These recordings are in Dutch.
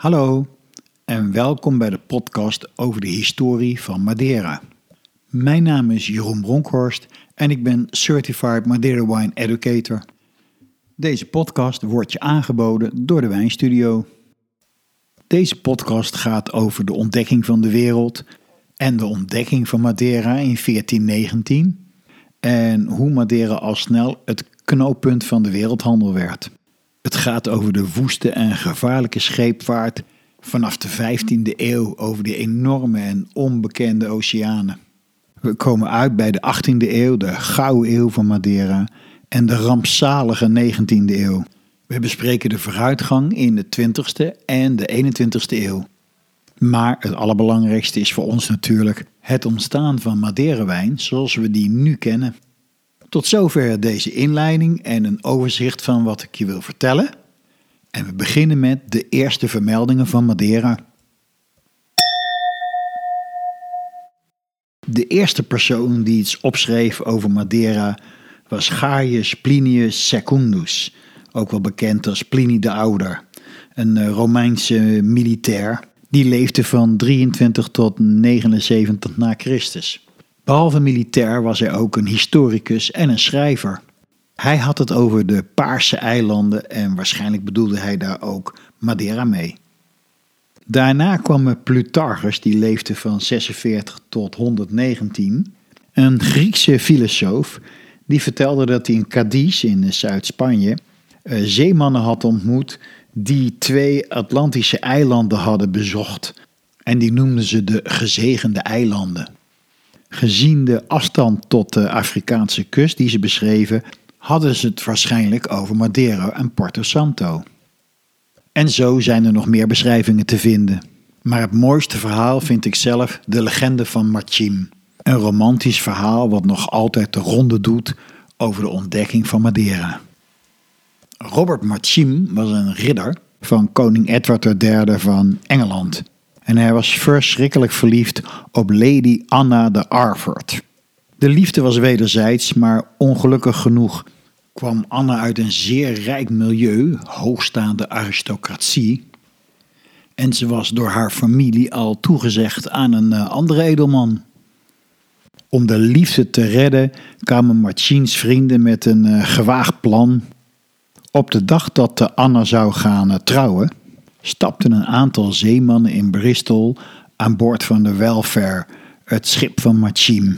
Hallo en welkom bij de podcast over de historie van Madeira. Mijn naam is Jeroen Bronkhorst en ik ben Certified Madeirawijn Educator. Deze podcast wordt je aangeboden door de Wijnstudio. Deze podcast gaat over de ontdekking van de wereld en de ontdekking van Madeira in 1419 en hoe Madeira al snel het knooppunt van de wereldhandel werd. Het gaat over de woeste en gevaarlijke scheepvaart vanaf de 15e eeuw over de enorme en onbekende oceanen. We komen uit bij de 18e eeuw, de gouden eeuw van Madeira en de rampzalige 19e eeuw. We bespreken de vooruitgang in de 20e en de 21e eeuw. Maar het allerbelangrijkste is voor ons natuurlijk het ontstaan van Madeirawijn zoals we die nu kennen. Tot zover deze inleiding en een overzicht van wat ik je wil vertellen. En we beginnen met de eerste vermeldingen van Madeira. De eerste persoon die iets opschreef over Madeira was Gaius Plinius Secundus, ook wel bekend als Plini de Ouder, een Romeinse militair. Die leefde van 23 tot 79 na Christus. Behalve militair was hij ook een historicus en een schrijver. Hij had het over de Paarse eilanden en waarschijnlijk bedoelde hij daar ook Madeira mee. Daarna kwam Plutarchus, die leefde van 46 tot 119. Een Griekse filosoof die vertelde dat hij in Cadiz in Zuid-Spanje zeemannen had ontmoet die twee Atlantische eilanden hadden bezocht. En die noemden ze de gezegende eilanden. Gezien de afstand tot de Afrikaanse kust die ze beschreven, hadden ze het waarschijnlijk over Madeira en Porto Santo. En zo zijn er nog meer beschrijvingen te vinden. Maar het mooiste verhaal vind ik zelf de legende van Machim. Een romantisch verhaal wat nog altijd de ronde doet over de ontdekking van Madeira. Robert Machim was een ridder van koning Edward III van Engeland. En hij was verschrikkelijk verliefd op Lady Anna de Arford. De liefde was wederzijds, maar ongelukkig genoeg kwam Anna uit een zeer rijk milieu, hoogstaande aristocratie. En ze was door haar familie al toegezegd aan een andere edelman. Om de liefde te redden kwamen Machims vrienden met een gewaagd plan. Op de dag dat de Anna zou gaan trouwen, stapten een aantal zeemannen in Bristol aan boord van de Welfare, het schip van Machim.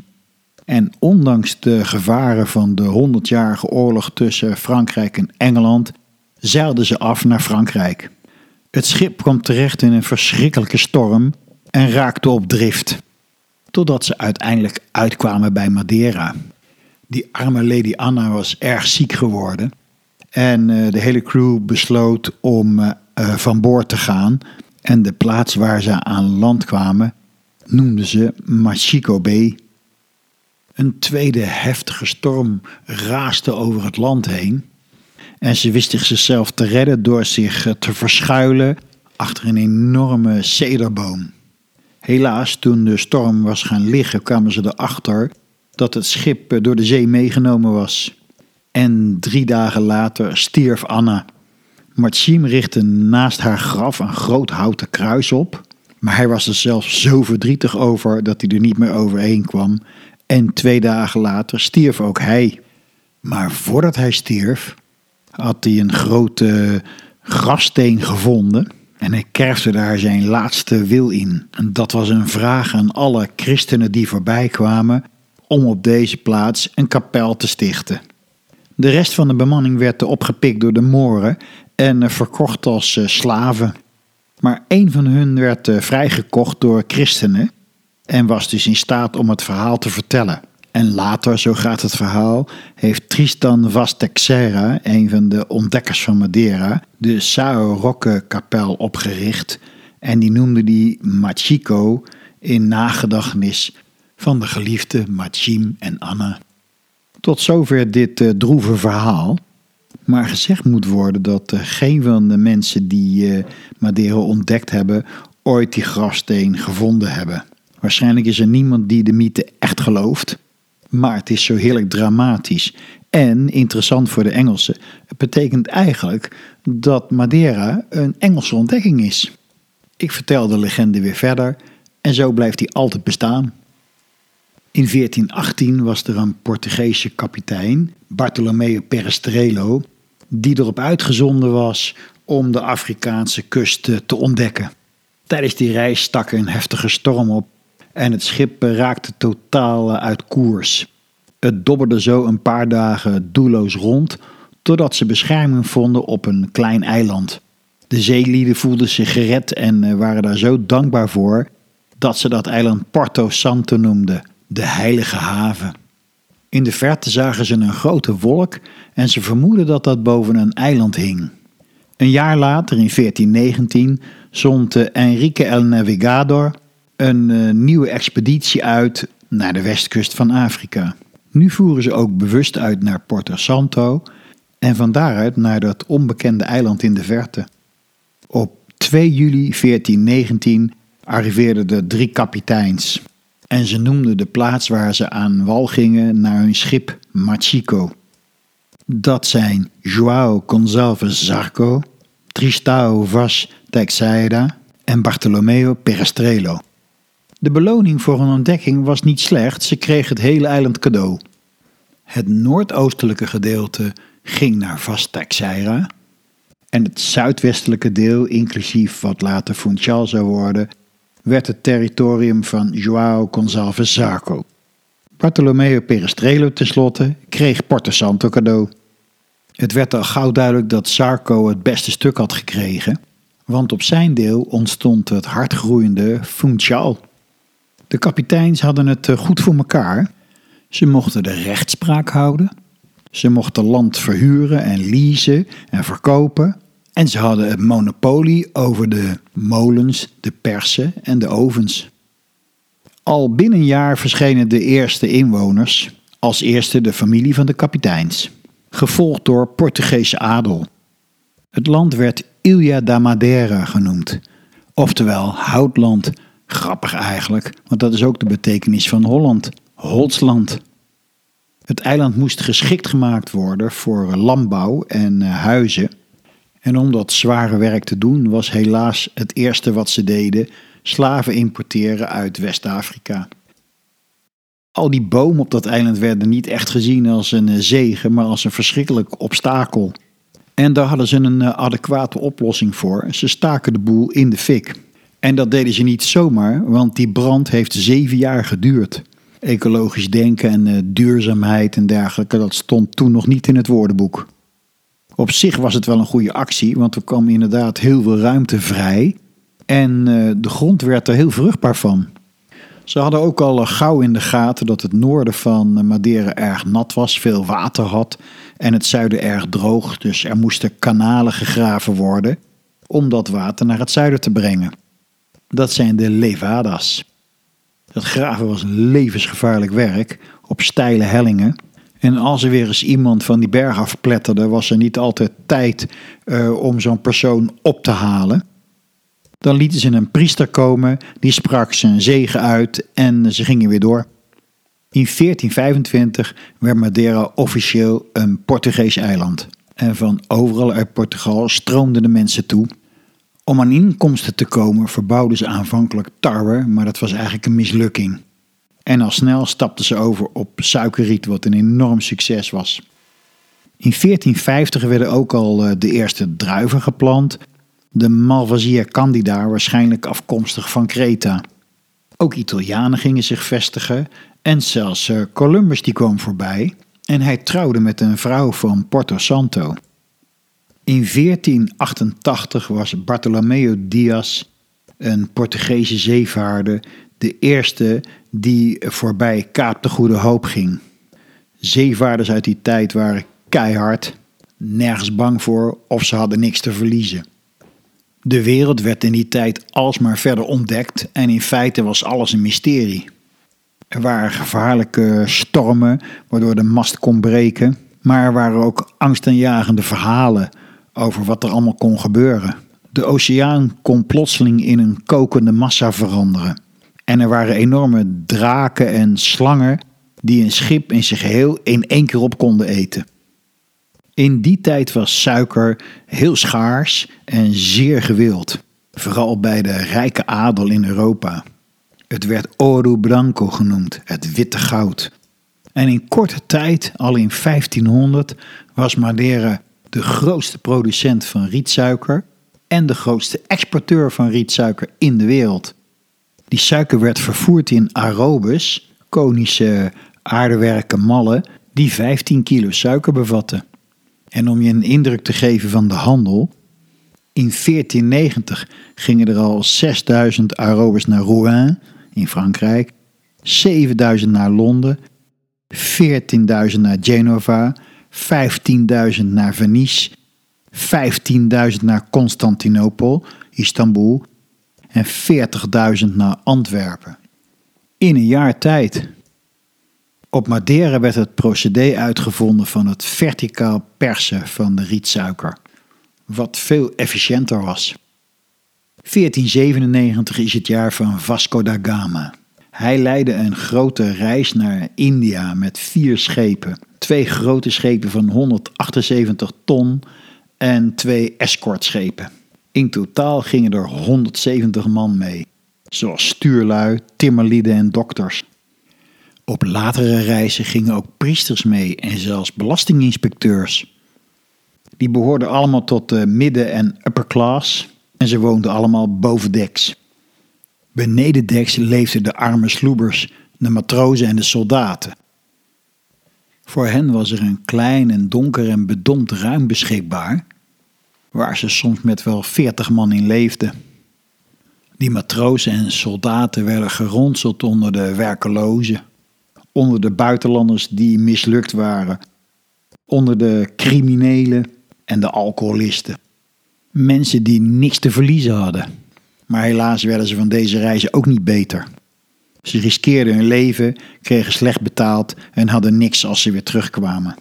En ondanks de gevaren van de 100-jarige oorlog tussen Frankrijk en Engeland, zeilden ze af naar Frankrijk. Het schip kwam terecht in een verschrikkelijke storm en raakte op drift, totdat ze uiteindelijk uitkwamen bij Madeira. Die arme Lady Anna was erg ziek geworden en de hele crew besloot om van boord te gaan. En de plaats waar ze aan land kwamen noemden ze Machico Bay. Een tweede heftige storm raasde over het land heen. En ze wist zichzelf te redden door zich te verschuilen achter een enorme cederboom. Helaas, toen de storm was gaan liggen, kwamen ze erachter dat het schip door de zee meegenomen was. En 3 dagen later stierf Anna. Machim richtte naast haar graf een groot houten kruis op. Maar hij was er zelf zo verdrietig over dat hij er niet meer overheen kwam. En 2 dagen later stierf ook hij. Maar voordat hij stierf had hij een grote grafsteen gevonden. En hij kerfde daar zijn laatste wil in. En dat was een vraag aan alle christenen die voorbij kwamen om op deze plaats een kapel te stichten. De rest van de bemanning werd opgepikt door de Mooren en verkocht als slaven. Maar één van hun werd vrijgekocht door christenen en was dus in staat om het verhaal te vertellen. En later, zo gaat het verhaal, heeft Tristan Vaz Teixeira, een van de ontdekkers van Madeira, de Sao Roque-kapel opgericht. En die noemde die Machico in nagedachtenis van de geliefde Machim en Anna. Tot zover dit droeve verhaal. Maar gezegd moet worden dat geen van de mensen die Madeira ontdekt hebben ooit die grafsteen gevonden hebben. Waarschijnlijk is er niemand die de mythe echt gelooft. Maar het is zo heerlijk dramatisch en interessant voor de Engelsen. Het betekent eigenlijk dat Madeira een Engelse ontdekking is. Ik vertel de legende weer verder en zo blijft die altijd bestaan. In 1418 was er een Portugese kapitein, Bartolomeo Perestrelo, die erop uitgezonden was om de Afrikaanse kust te ontdekken. Tijdens die reis stak een heftige storm op en het schip raakte totaal uit koers. Het dobberde zo een paar dagen doelloos rond, totdat ze bescherming vonden op een klein eiland. De zeelieden voelden zich gered en waren daar zo dankbaar voor dat ze dat eiland Porto Santo noemden, de heilige haven. In de verte zagen ze een grote wolk en ze vermoedden dat dat boven een eiland hing. Een jaar later, in 1419, zond Enrique el Navigador een nieuwe expeditie uit naar de westkust van Afrika. Nu voeren ze ook bewust uit naar Porto Santo en van daaruit naar dat onbekende eiland in de verte. Op 2 juli 1419 arriveerden de 3 kapiteins en ze noemden de plaats waar ze aan wal gingen naar hun schip Machico. Dat zijn João Gonçalves Zarco, Tristan Vaz Teixeira en Bartolomeo Perestrelo. De beloning voor hun ontdekking was niet slecht, ze kregen het hele eiland cadeau. Het noordoostelijke gedeelte ging naar Vaz Teixeira en het zuidwestelijke deel, inclusief wat later Funchal zou worden, werd het territorium van João Gonçalves Zarco. Bartolomeo Perestrelo tenslotte kreeg Porto Santo cadeau. Het werd al gauw duidelijk dat Zarco het beste stuk had gekregen, want op zijn deel ontstond het hardgroeiende Funchal. De kapiteins hadden het goed voor elkaar. Ze mochten de rechtspraak houden, ze mochten land verhuren en leasen en verkopen en ze hadden het monopolie over de molens, de persen en de ovens. Al binnen een jaar verschenen de eerste inwoners, als eerste de familie van de kapiteins, gevolgd door Portugese adel. Het land werd Ilha da Madeira genoemd, oftewel houtland. Grappig eigenlijk, want dat is ook de betekenis van Holland, Holsland. Het eiland moest geschikt gemaakt worden voor landbouw en huizen. En om dat zware werk te doen was helaas het eerste wat ze deden slaven importeren uit West-Afrika. Al die bomen op dat eiland werden niet echt gezien als een zegen, maar als een verschrikkelijk obstakel. En daar hadden ze een adequate oplossing voor. Ze staken de boel in de fik. En dat deden ze niet zomaar, want die brand heeft 7 jaar geduurd. Ecologisch denken en duurzaamheid en dergelijke, dat stond toen nog niet in het woordenboek. Op zich was het wel een goede actie, want er kwam inderdaad heel veel ruimte vrij. En de grond werd er heel vruchtbaar van. Ze hadden ook al gauw in de gaten dat het noorden van Madeira erg nat was, veel water had. En het zuiden erg droog, dus er moesten kanalen gegraven worden om dat water naar het zuiden te brengen. Dat zijn de levadas. Dat graven was levensgevaarlijk werk op steile hellingen. En als er weer eens iemand van die berg afpletterde, was er niet altijd tijd om zo'n persoon op te halen. Dan lieten ze een priester komen, die sprak zijn zegen uit en ze gingen weer door. In 1425 werd Madeira officieel een Portugees eiland. En van overal uit Portugal stroomden de mensen toe. Om aan inkomsten te komen verbouwden ze aanvankelijk tarwe, maar dat was eigenlijk een mislukking. En al snel stapten ze over op suikerriet, wat een enorm succes was. In 1450 werden ook al de eerste druiven geplant, de Malvasia Candida, waarschijnlijk afkomstig van Kreta. Ook Italianen gingen zich vestigen en zelfs Columbus die kwam voorbij en hij trouwde met een vrouw van Porto Santo. In 1488 was Bartolomeo Dias, een Portugese zeevaarder, de eerste die voorbij Kaap de Goede Hoop ging. Zeevaarders uit die tijd waren keihard, nergens bang voor of ze hadden niks te verliezen. De wereld werd in die tijd alsmaar verder ontdekt en in feite was alles een mysterie. Er waren gevaarlijke stormen waardoor de mast kon breken, maar er waren ook angstaanjagende verhalen over wat er allemaal kon gebeuren. De oceaan kon plotseling in een kokende massa veranderen. En er waren enorme draken en slangen die een schip in zijn geheel in één keer op konden eten. In die tijd was suiker heel schaars en zeer gewild. Vooral bij de rijke adel in Europa. Het werd oro branco genoemd, het witte goud. En in korte tijd, al in 1500, was Madeira de grootste producent van rietsuiker en de grootste exporteur van rietsuiker in de wereld. Die suiker werd vervoerd in arobes, konische aardewerken mallen, die 15 kilo suiker bevatten. En om je een indruk te geven van de handel, in 1490 gingen er al 6.000 arobes naar Rouen in Frankrijk, 7.000 naar Londen, 14.000 naar Genova, 15.000 naar Venice, 15.000 naar Constantinopel, Istanbul en 40.000 naar Antwerpen. In een jaar tijd. Op Madeira werd het procedé uitgevonden van het verticaal persen van de rietsuiker, wat veel efficiënter was. 1497 is het jaar van Vasco da Gama. Hij leidde een grote reis naar India met 4 schepen. 2 grote schepen van 178 ton en 2 escortschepen. In totaal gingen er 170 man mee, zoals stuurlui, timmerlieden en dokters. Op latere reizen gingen ook priesters mee en zelfs belastinginspecteurs. Die behoorden allemaal tot de midden- en upperclass en ze woonden allemaal bovendeks. Benedendeks leefden de arme sloebers, de matrozen en de soldaten. Voor hen was er een klein en donker en bedompt ruim beschikbaar, waar ze soms met wel 40 man in leefden. Die matrozen en soldaten werden geronseld onder de werkelozen, onder de buitenlanders die mislukt waren, onder de criminelen en de alcoholisten. Mensen die niks te verliezen hadden. Maar helaas werden ze van deze reizen ook niet beter. Ze riskeerden hun leven, kregen slecht betaald en hadden niks als ze weer terugkwamen.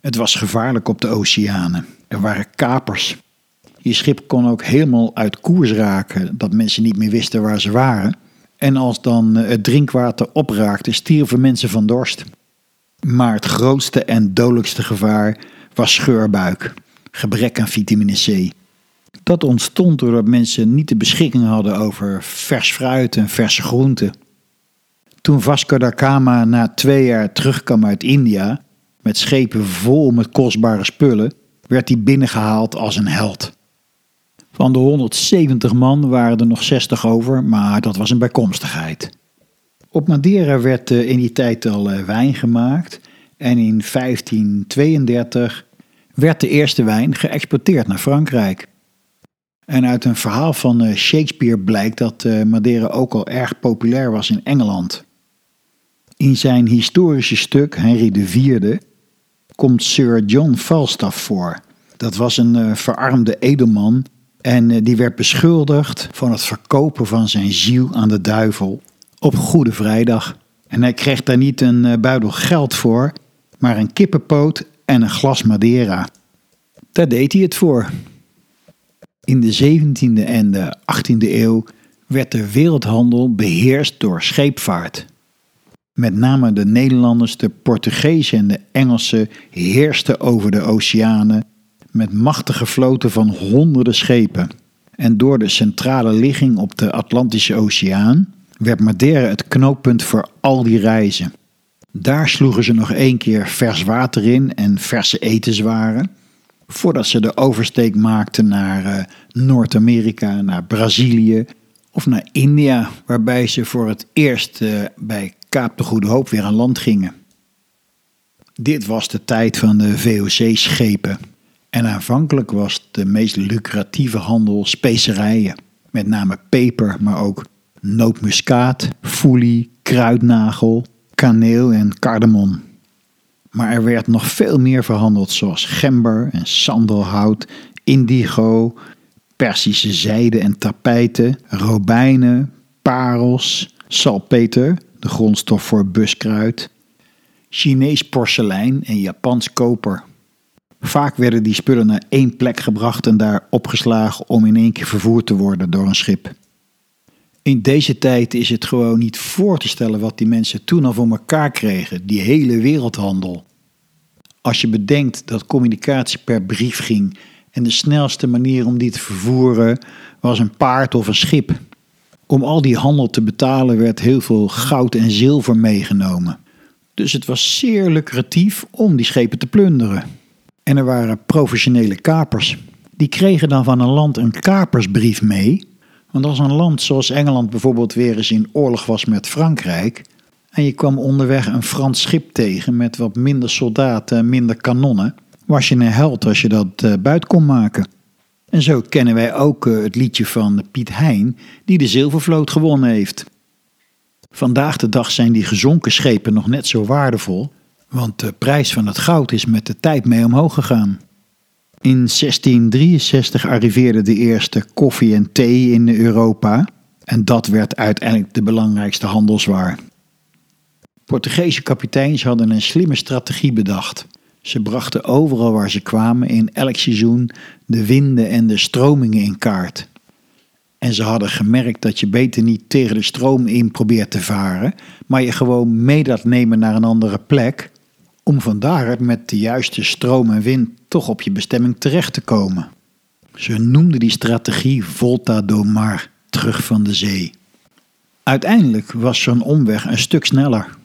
Het was gevaarlijk op de oceanen. Er waren kapers. Je schip kon ook helemaal uit koers raken, dat mensen niet meer wisten waar ze waren. En als dan het drinkwater opraakte, stierven mensen van dorst. Maar het grootste en dodelijkste gevaar was scheurbuik, gebrek aan vitamine C. Dat ontstond doordat mensen niet de beschikking hadden over vers fruit en verse groenten. Toen Vasco da Gama na 2 jaar terugkwam uit India, met schepen vol met kostbare spullen, werd hij binnengehaald als een held. Van de 170 man waren er nog 60 over, maar dat was een bijkomstigheid. Op Madeira werd in die tijd al wijn gemaakt en in 1532 werd de eerste wijn geëxporteerd naar Frankrijk. En uit een verhaal van Shakespeare blijkt dat Madeira ook al erg populair was in Engeland. In zijn historische stuk Henry de Vierde komt Sir John Falstaff voor. Dat was een verarmde edelman en die werd beschuldigd van het verkopen van zijn ziel aan de duivel op Goede Vrijdag. En hij kreeg daar niet een buidel geld voor, maar een kippenpoot en een glas Madeira. Daar deed hij het voor. In de 17e en de 18e eeuw werd de wereldhandel beheerst door scheepvaart. Met name de Nederlanders, de Portugezen en de Engelsen heersten over de oceanen met machtige vloten van honderden schepen. En door de centrale ligging op de Atlantische Oceaan werd Madeira het knooppunt voor al die reizen. Daar sloegen ze nog 1 keer vers water in en verse etenswaren, voordat ze de oversteek maakten naar Noord-Amerika, naar Brazilië of naar India, waarbij ze voor het eerst bij Kaap de Goede Hoop weer aan land gingen. Dit was de tijd van de VOC-schepen en aanvankelijk was de meest lucratieve handel specerijen, met name peper, maar ook nootmuskaat, foelie, kruidnagel, kaneel en kardemom. Maar er werd nog veel meer verhandeld, zoals gember en sandelhout, indigo, Perzische zijde en tapijten, robijnen, parels, salpeter, de grondstof voor buskruid, Chinees porselein en Japans koper. Vaak werden die spullen naar 1 plek gebracht en daar opgeslagen om in 1 keer vervoerd te worden door een schip. In deze tijd is het gewoon niet voor te stellen wat die mensen toen al voor elkaar kregen, die hele wereldhandel. Als je bedenkt dat communicatie per brief ging En de snelste manier om die te vervoeren was een paard of een schip. Om al die handel te betalen werd heel veel goud en zilver meegenomen. Dus het was zeer lucratief om die schepen te plunderen. En er waren professionele kapers. Die kregen dan van een land een kapersbrief mee. Want als een land zoals Engeland bijvoorbeeld weer eens in oorlog was met Frankrijk, en je kwam onderweg een Frans schip tegen met wat minder soldaten en minder kanonnen, was je een held als je dat buit kon maken. En zo kennen wij ook het liedje van Piet Hein, die de Zilvervloot gewonnen heeft. Vandaag de dag zijn die gezonken schepen nog net zo waardevol, want de prijs van het goud is met de tijd mee omhoog gegaan. In 1663 arriveerde de eerste koffie en thee in Europa en dat werd uiteindelijk de belangrijkste handelswaar. Portugese kapiteins hadden een slimme strategie bedacht. Ze brachten overal waar ze kwamen in elk seizoen de winden en de stromingen in kaart. En ze hadden gemerkt dat je beter niet tegen de stroom in probeert te varen, maar je gewoon mee laat nemen naar een andere plek, om van daaruit met de juiste stroom en wind toch op je bestemming terecht te komen. Ze noemden die strategie Volta do Mar, terug van de zee. Uiteindelijk was zo'n omweg een stuk sneller.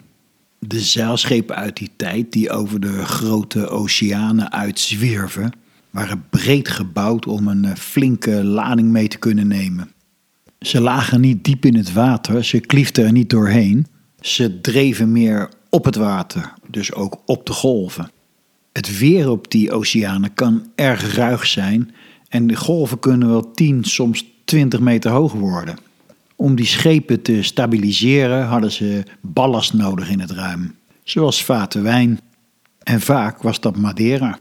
De zeilschepen uit die tijd die over de grote oceanen uitzwierven, waren breed gebouwd om een flinke lading mee te kunnen nemen. Ze lagen niet diep in het water, ze kliefden er niet doorheen. Ze dreven meer op het water, dus ook op de golven. Het weer op die oceanen kan erg ruig zijn en de golven kunnen wel 10, soms 20 meter hoog worden. Om die schepen te stabiliseren hadden ze ballast nodig in het ruim, zoals vaten wijn. En vaak was dat Madeira.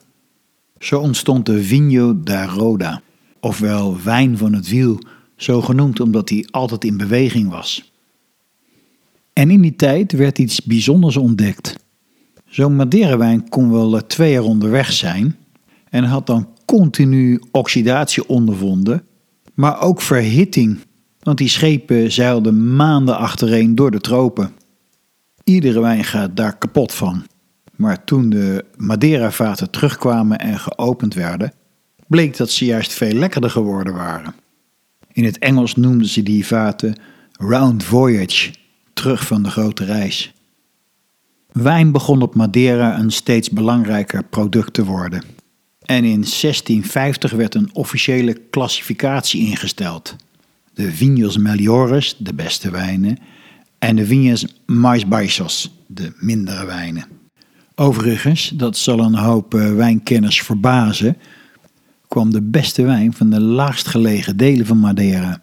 Zo ontstond de Vinho da Roda, ofwel wijn van het wiel, zo genoemd omdat hij altijd in beweging was. En in die tijd werd iets bijzonders ontdekt. Zo'n Madeirawijn kon wel 2 jaar onderweg zijn en had dan continu oxidatie ondervonden, maar ook verhitting. Want die schepen zeilden maanden achtereen door de tropen. Iedere wijn gaat daar kapot van. Maar toen de Madeira-vaten terugkwamen en geopend werden, bleek dat ze juist veel lekkerder geworden waren. In het Engels noemden ze die vaten Round Voyage, terug van de grote reis. Wijn begon op Madeira een steeds belangrijker product te worden. En in 1650 werd een officiële klassificatie ingesteld. De Vinhos Melhores, de beste wijnen, en de Vinhos Mais Baixos, de mindere wijnen. Overigens, dat zal een hoop wijnkenners verbazen, kwam de beste wijn van de laagst gelegen delen van Madeira.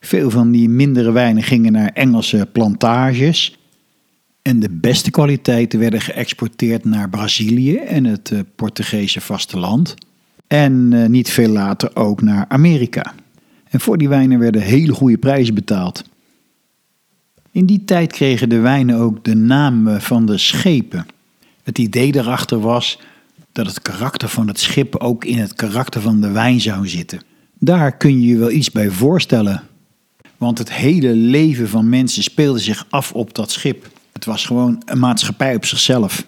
Veel van die mindere wijnen gingen naar Engelse plantages en de beste kwaliteiten werden geëxporteerd naar Brazilië en het Portugese vasteland en niet veel later ook naar Amerika. En voor die wijnen werden hele goede prijzen betaald. In die tijd kregen de wijnen ook de naam van de schepen. Het idee daarachter was dat het karakter van het schip ook in het karakter van de wijn zou zitten. Daar kun je je wel iets bij voorstellen. Want het hele leven van mensen speelde zich af op dat schip. Het was gewoon een maatschappij op zichzelf.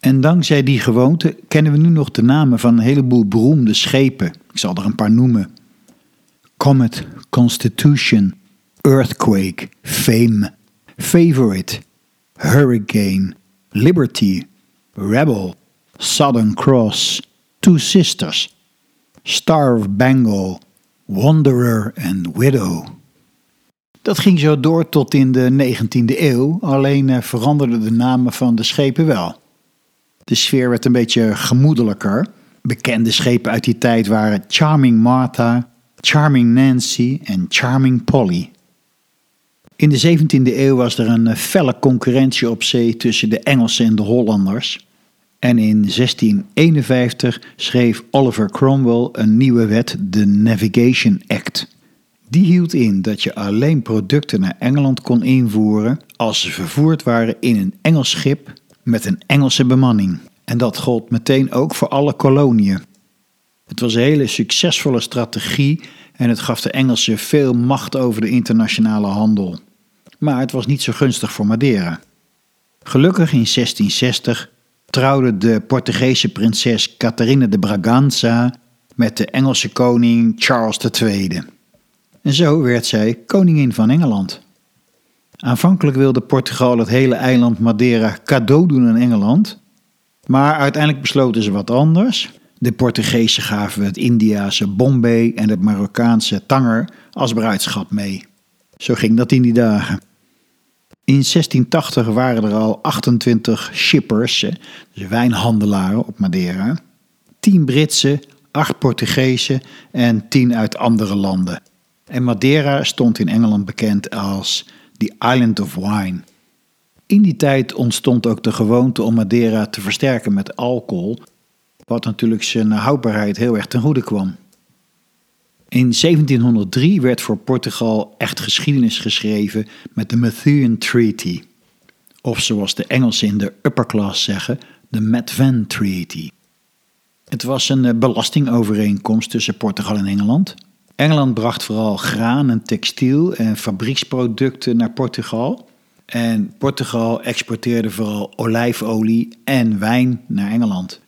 En dankzij die gewoonte kennen we nu nog de namen van een heleboel beroemde schepen. Ik zal er een paar noemen. Comet, Constitution, Earthquake, Fame, Favorite, Hurricane, Liberty, Rebel, Southern Cross, Two Sisters, Star of Bengal, Wanderer en Widow. Dat ging zo door tot in de 19e eeuw, alleen veranderden de namen van de schepen wel. De sfeer werd een beetje gemoedelijker. Bekende schepen uit die tijd waren Charming Martha, Charming Nancy en Charming Polly. In de 17e eeuw was er een felle concurrentie op zee tussen de Engelsen en de Hollanders. En in 1651 schreef Oliver Cromwell een nieuwe wet, de Navigation Act. Die hield in dat je alleen producten naar Engeland kon invoeren als ze vervoerd waren in een Engels schip met een Engelse bemanning. En dat gold meteen ook voor alle koloniën. Het was een hele succesvolle strategie en het gaf de Engelsen veel macht over de internationale handel. Maar het was niet zo gunstig voor Madeira. Gelukkig in 1660 trouwde de Portugese prinses Catharina de Braganza met de Engelse koning Charles II. En zo werd zij koningin van Engeland. Aanvankelijk wilde Portugal het hele eiland Madeira cadeau doen aan Engeland, maar uiteindelijk besloten ze wat anders. De Portugezen gaven het Indiase Bombay en het Marokkaanse Tanger als bruidschap mee. Zo ging dat in die dagen. In 1680 waren er al 28 shippers, dus wijnhandelaren op Madeira, 10 Britse, 8 Portugezen en 10 uit andere landen. En Madeira stond in Engeland bekend als The Island of Wine. In die tijd ontstond ook de gewoonte om Madeira te versterken met alcohol, wat natuurlijk zijn houdbaarheid heel erg ten goede kwam. In 1703 werd voor Portugal echt geschiedenis geschreven met de Methuen Treaty. Of zoals de Engelsen in de upper class zeggen, de Methuen Treaty. Het was een belastingovereenkomst tussen Portugal en Engeland. Engeland bracht vooral graan en textiel en fabrieksproducten naar Portugal. En Portugal exporteerde vooral olijfolie en wijn naar Engeland.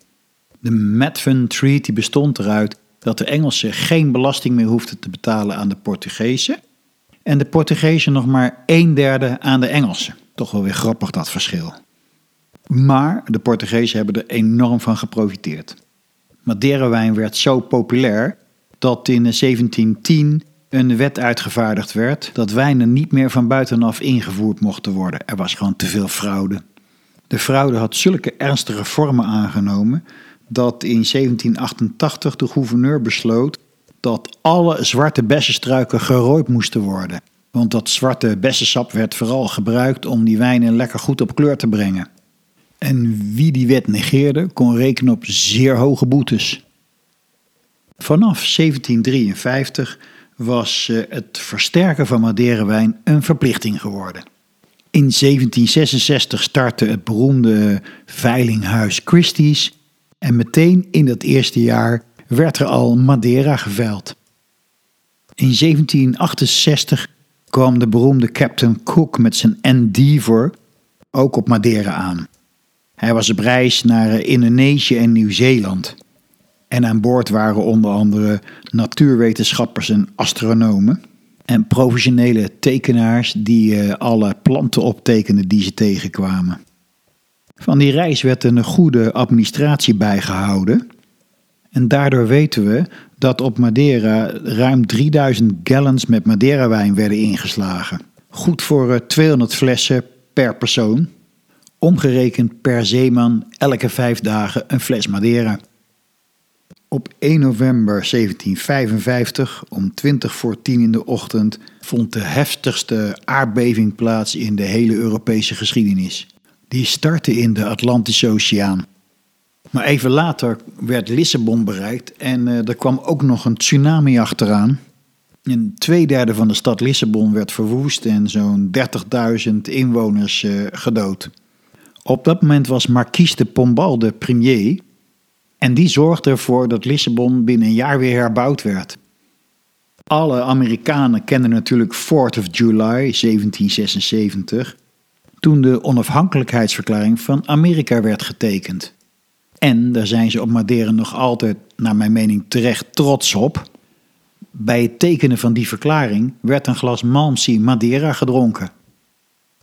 De Methuen Treaty bestond eruit dat de Engelsen geen belasting meer hoefden te betalen aan de Portugezen. En de Portugezen nog maar 1/3 aan de Engelsen. Toch wel weer grappig dat verschil. Maar de Portugezen hebben er enorm van geprofiteerd. Madeirawijn werd zo populair dat in 1710 een wet uitgevaardigd werd dat wijnen niet meer van buitenaf ingevoerd mochten worden. Er was gewoon te veel fraude. De fraude had zulke ernstige vormen aangenomen dat in 1788 de gouverneur besloot dat alle zwarte bessenstruiken gerooid moesten worden. Want dat zwarte bessensap werd vooral gebruikt om die wijnen lekker goed op kleur te brengen. En wie die wet negeerde, kon rekenen op zeer hoge boetes. Vanaf 1753 was het versterken van Madeirawijn een verplichting geworden. In 1766 startte het beroemde veilinghuis Christie's. En meteen in dat eerste jaar werd er al Madeira geveild. In 1768 kwam de beroemde Captain Cook met zijn Endeavour ook op Madeira aan. Hij was op reis naar Indonesië en Nieuw-Zeeland. En aan boord waren onder andere natuurwetenschappers en astronomen. En professionele tekenaars die alle planten optekenden die ze tegenkwamen. Van die reis werd een goede administratie bijgehouden. En daardoor weten we dat op Madeira ruim 3000 gallons met Madeirawijn werden ingeslagen. Goed voor 200 flessen per persoon. Omgerekend per zeeman elke 5 dagen een fles Madeira. Op 1 november 1755 om 10:20 in de ochtend vond de heftigste aardbeving plaats in de hele Europese geschiedenis. Die startte in de Atlantische Oceaan. Maar even later werd Lissabon bereikt en er kwam ook nog een tsunami achteraan. 2/3 van de stad Lissabon werd verwoest en zo'n 30.000 inwoners gedood. Op dat moment was Marquis de Pombal de premier. En die zorgde ervoor dat Lissabon binnen een jaar weer herbouwd werd. Alle Amerikanen kenden natuurlijk 4th of July 1776... toen de onafhankelijkheidsverklaring van Amerika werd getekend. En daar zijn ze op Madeira nog altijd, naar mijn mening terecht, trots op. Bij het tekenen van die verklaring werd een glas Malmsey Madeira gedronken.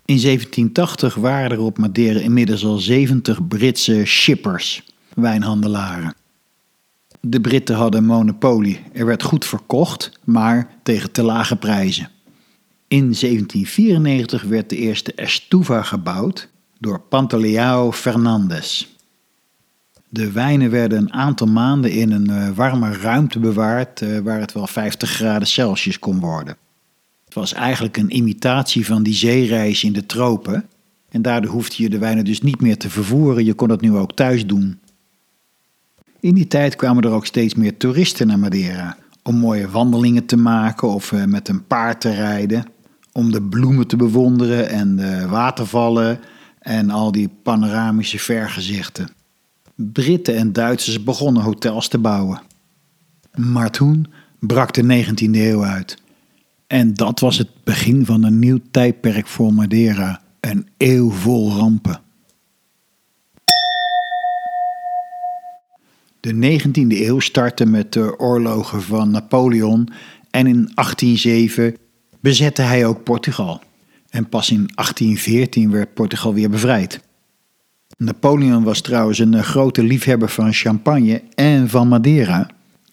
In 1780 waren er op Madeira inmiddels al 70 Britse shippers, wijnhandelaren. De Britten hadden monopolie. Er werd goed verkocht, maar tegen te lage prijzen. In 1794 werd de eerste estufa gebouwd door Pantaleão Fernandes. De wijnen werden een aantal maanden in een warme ruimte bewaard waar het wel 50 graden Celsius kon worden. Het was eigenlijk een imitatie van die zeereis in de tropen. En daardoor hoefde je de wijnen dus niet meer te vervoeren. Je kon dat nu ook thuis doen. In die tijd kwamen er ook steeds meer toeristen naar Madeira om mooie wandelingen te maken of met een paard te rijden, om de bloemen te bewonderen en de watervallen en al die panoramische vergezichten. Britten en Duitsers begonnen hotels te bouwen. Maar toen brak de 19e eeuw uit. En dat was het begin van een nieuw tijdperk voor Madeira. Een eeuw vol rampen. De 19e eeuw startte met de oorlogen van Napoleon en in 1807 bezette hij ook Portugal. En pas in 1814 werd Portugal weer bevrijd. Napoleon was trouwens een grote liefhebber van champagne en van Madeira.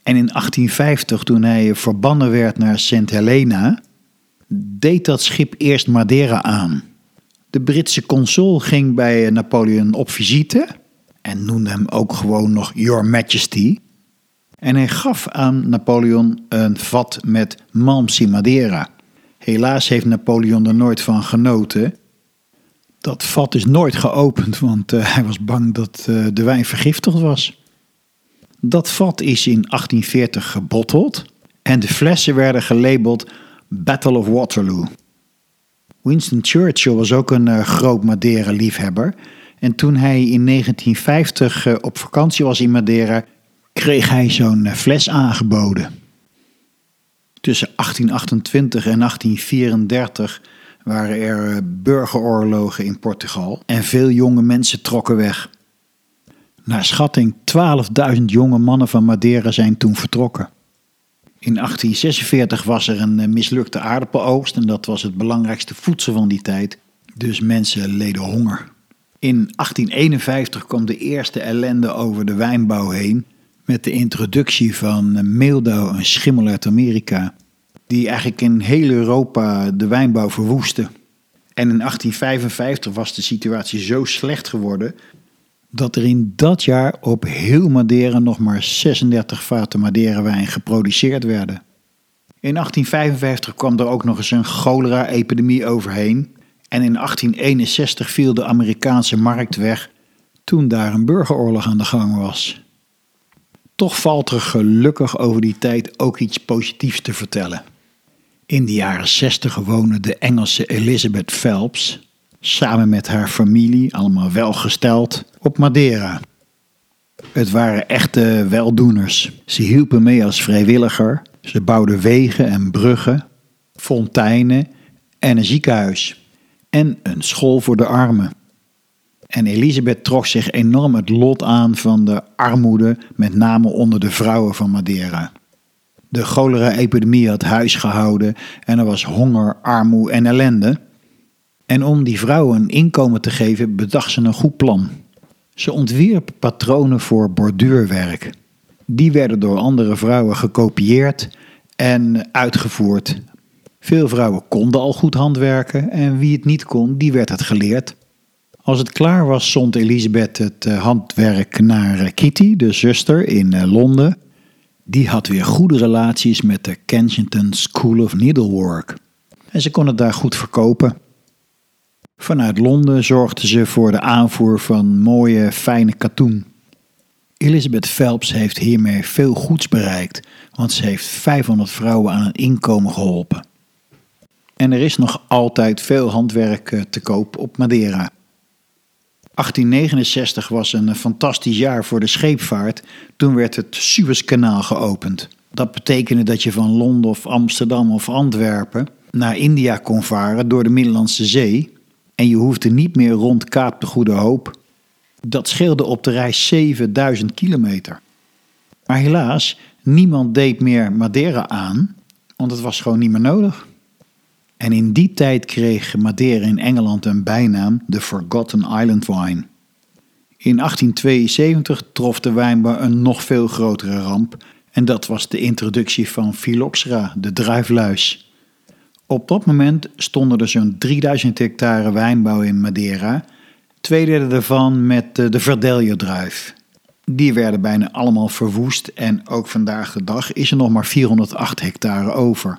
En in 1850, toen hij verbannen werd naar St. Helena, deed dat schip eerst Madeira aan. De Britse consul ging bij Napoleon op visite en noemde hem ook gewoon nog Your Majesty. En hij gaf aan Napoleon een vat met Malmsey Madeira. Helaas heeft Napoleon er nooit van genoten. Dat vat is nooit geopend, want hij was bang dat de wijn vergiftigd was. Dat vat is in 1840 gebotteld en de flessen werden gelabeld Battle of Waterloo. Winston Churchill was ook een groot Madeira-liefhebber. En toen hij in 1950 op vakantie was in Madeira, kreeg hij zo'n fles aangeboden. Tussen 1828 en 1834 waren er burgeroorlogen in Portugal en veel jonge mensen trokken weg. Naar schatting 12.000 jonge mannen van Madeira zijn toen vertrokken. In 1846 was er een mislukte aardappeloogst en dat was het belangrijkste voedsel van die tijd. Dus mensen leden honger. In 1851 kwam de eerste ellende over de wijnbouw heen met de introductie van meeldow, een schimmel uit Amerika, die eigenlijk in heel Europa de wijnbouw verwoestte. En in 1855 was de situatie zo slecht geworden dat er in dat jaar op heel Madeira nog maar 36 vaten Madeirawijn geproduceerd werden. In 1855 kwam er ook nog eens een cholera-epidemie overheen. En in 1861 viel de Amerikaanse markt weg toen daar een burgeroorlog aan de gang was. Toch valt er gelukkig over die tijd ook iets positiefs te vertellen. In de jaren 60 woonde de Engelse Elizabeth Phelps samen met haar familie, allemaal welgesteld, op Madeira. Het waren echte weldoeners. Ze hielpen mee als vrijwilliger. Ze bouwden wegen en bruggen, fonteinen en een ziekenhuis. En een school voor de armen. En Elisabeth trok zich enorm het lot aan van de armoede, met name onder de vrouwen van Madeira. De cholera-epidemie had huis gehouden en er was honger, armoede en ellende. En om die vrouwen een inkomen te geven, bedacht ze een goed plan. Ze ontwierp patronen voor borduurwerk. Die werden door andere vrouwen gekopieerd en uitgevoerd. Veel vrouwen konden al goed handwerken en wie het niet kon, die werd het geleerd. Als het klaar was, zond Elisabeth het handwerk naar Kitty, de zuster, in Londen. Die had weer goede relaties met de Kensington School of Needlework. En ze kon het daar goed verkopen. Vanuit Londen zorgden ze voor de aanvoer van mooie, fijne katoen. Elizabeth Phelps heeft hiermee veel goeds bereikt, want ze heeft 500 vrouwen aan een inkomen geholpen. En er is nog altijd veel handwerk te koop op Madeira. 1869 was een fantastisch jaar voor de scheepvaart. Toen werd het Suezkanaal geopend. Dat betekende dat je van Londen of Amsterdam of Antwerpen naar India kon varen door de Middellandse Zee. En je hoefde niet meer rond Kaap de Goede Hoop. Dat scheelde op de reis 7000 kilometer. Maar helaas, niemand deed meer Madeira aan, want het was gewoon niet meer nodig. En in die tijd kreeg Madeira in Engeland een bijnaam, de Forgotten Island Wine. In 1872 trof de wijnbouw een nog veel grotere ramp. En dat was de introductie van phylloxera, de druifluis. Op dat moment stonden er zo'n 3000 hectare wijnbouw in Madeira. 2/3 daarvan met de verdeljodruif. Die werden bijna allemaal verwoest en ook vandaag de dag is er nog maar 408 hectare over.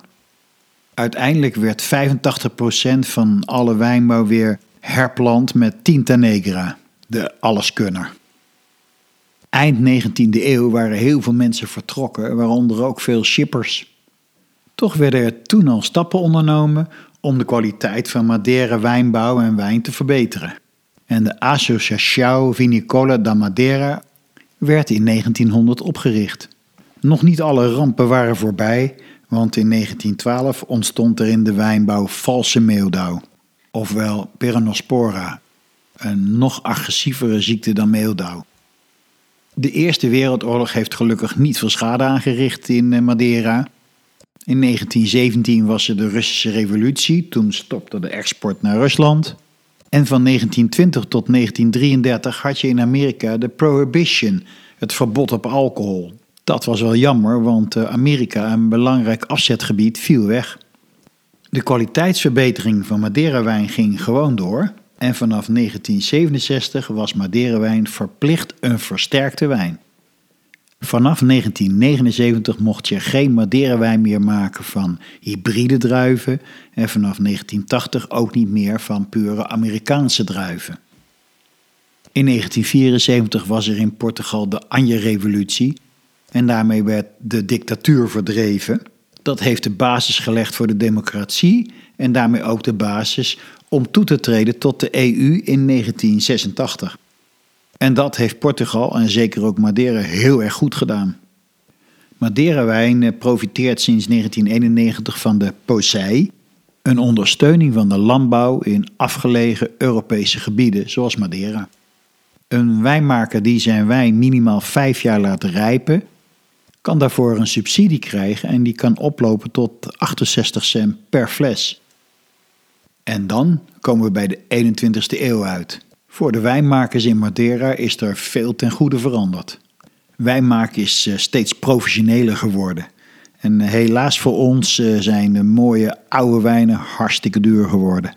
Uiteindelijk werd 85% van alle wijnbouw weer herplant met Tinta Negra, de alleskunner. Eind 19e eeuw waren heel veel mensen vertrokken, waaronder ook veel shippers. Toch werden er toen al stappen ondernomen om de kwaliteit van Madeira wijnbouw en wijn te verbeteren. En de Associação Vinicola da Madeira werd in 1900 opgericht. Nog niet alle rampen waren voorbij, want in 1912 ontstond er in de wijnbouw valse meeldauw, ofwel peronospora, een nog agressievere ziekte dan meeldauw. De Eerste Wereldoorlog heeft gelukkig niet veel schade aangericht in Madeira. In 1917 was er de Russische Revolutie, toen stopte de export naar Rusland. En van 1920 tot 1933 had je in Amerika de Prohibition, het verbod op alcohol. Dat was wel jammer, want Amerika, een belangrijk afzetgebied, viel weg. De kwaliteitsverbetering van Madeirawijn ging gewoon door. En vanaf 1967 was Madeirawijn verplicht een versterkte wijn. Vanaf 1979 mocht je geen Madeirawijn meer maken van hybride druiven. En vanaf 1980 ook niet meer van pure Amerikaanse druiven. In 1974 was er in Portugal de Anje-revolutie. En daarmee werd de dictatuur verdreven. Dat heeft de basis gelegd voor de democratie en daarmee ook de basis om toe te treden tot de EU in 1986. En dat heeft Portugal en zeker ook Madeira heel erg goed gedaan. Madeirawijn profiteert sinds 1991 van de POSEI, een ondersteuning van de landbouw in afgelegen Europese gebieden zoals Madeira. Een wijnmaker die zijn wijn minimaal 5 jaar laat rijpen, kan daarvoor een subsidie krijgen en die kan oplopen tot 68 cent per fles. En dan komen we bij de 21e eeuw uit. Voor de wijnmakers in Madeira is er veel ten goede veranderd. Wijnmaken is steeds professioneler geworden. En helaas voor ons zijn de mooie oude wijnen hartstikke duur geworden.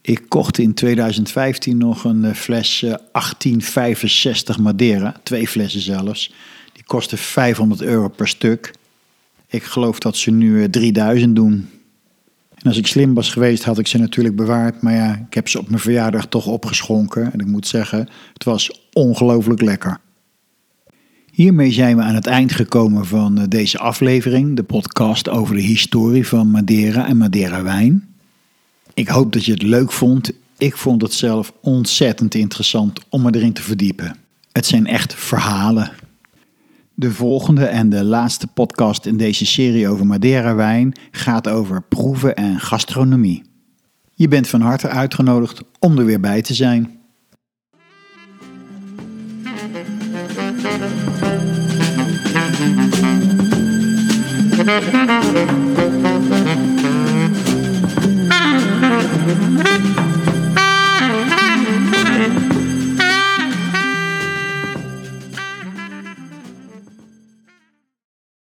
Ik kocht in 2015 nog een fles 1865 Madeira, 2 flessen zelfs. Die kostte €500 per stuk. Ik geloof dat ze nu 3000 doen. En als ik slim was geweest, had ik ze natuurlijk bewaard. Maar ja, ik heb ze op mijn verjaardag toch opgeschonken. En ik moet zeggen, het was ongelooflijk lekker. Hiermee zijn we aan het eind gekomen van deze aflevering. De podcast over de historie van Madeira en Madeirawijn. Ik hoop dat je het leuk vond. Ik vond het zelf ontzettend interessant om me erin te verdiepen. Het zijn echt verhalen. De volgende en de laatste podcast in deze serie over Madeirawijn gaat over proeven en gastronomie. Je bent van harte uitgenodigd om er weer bij te zijn.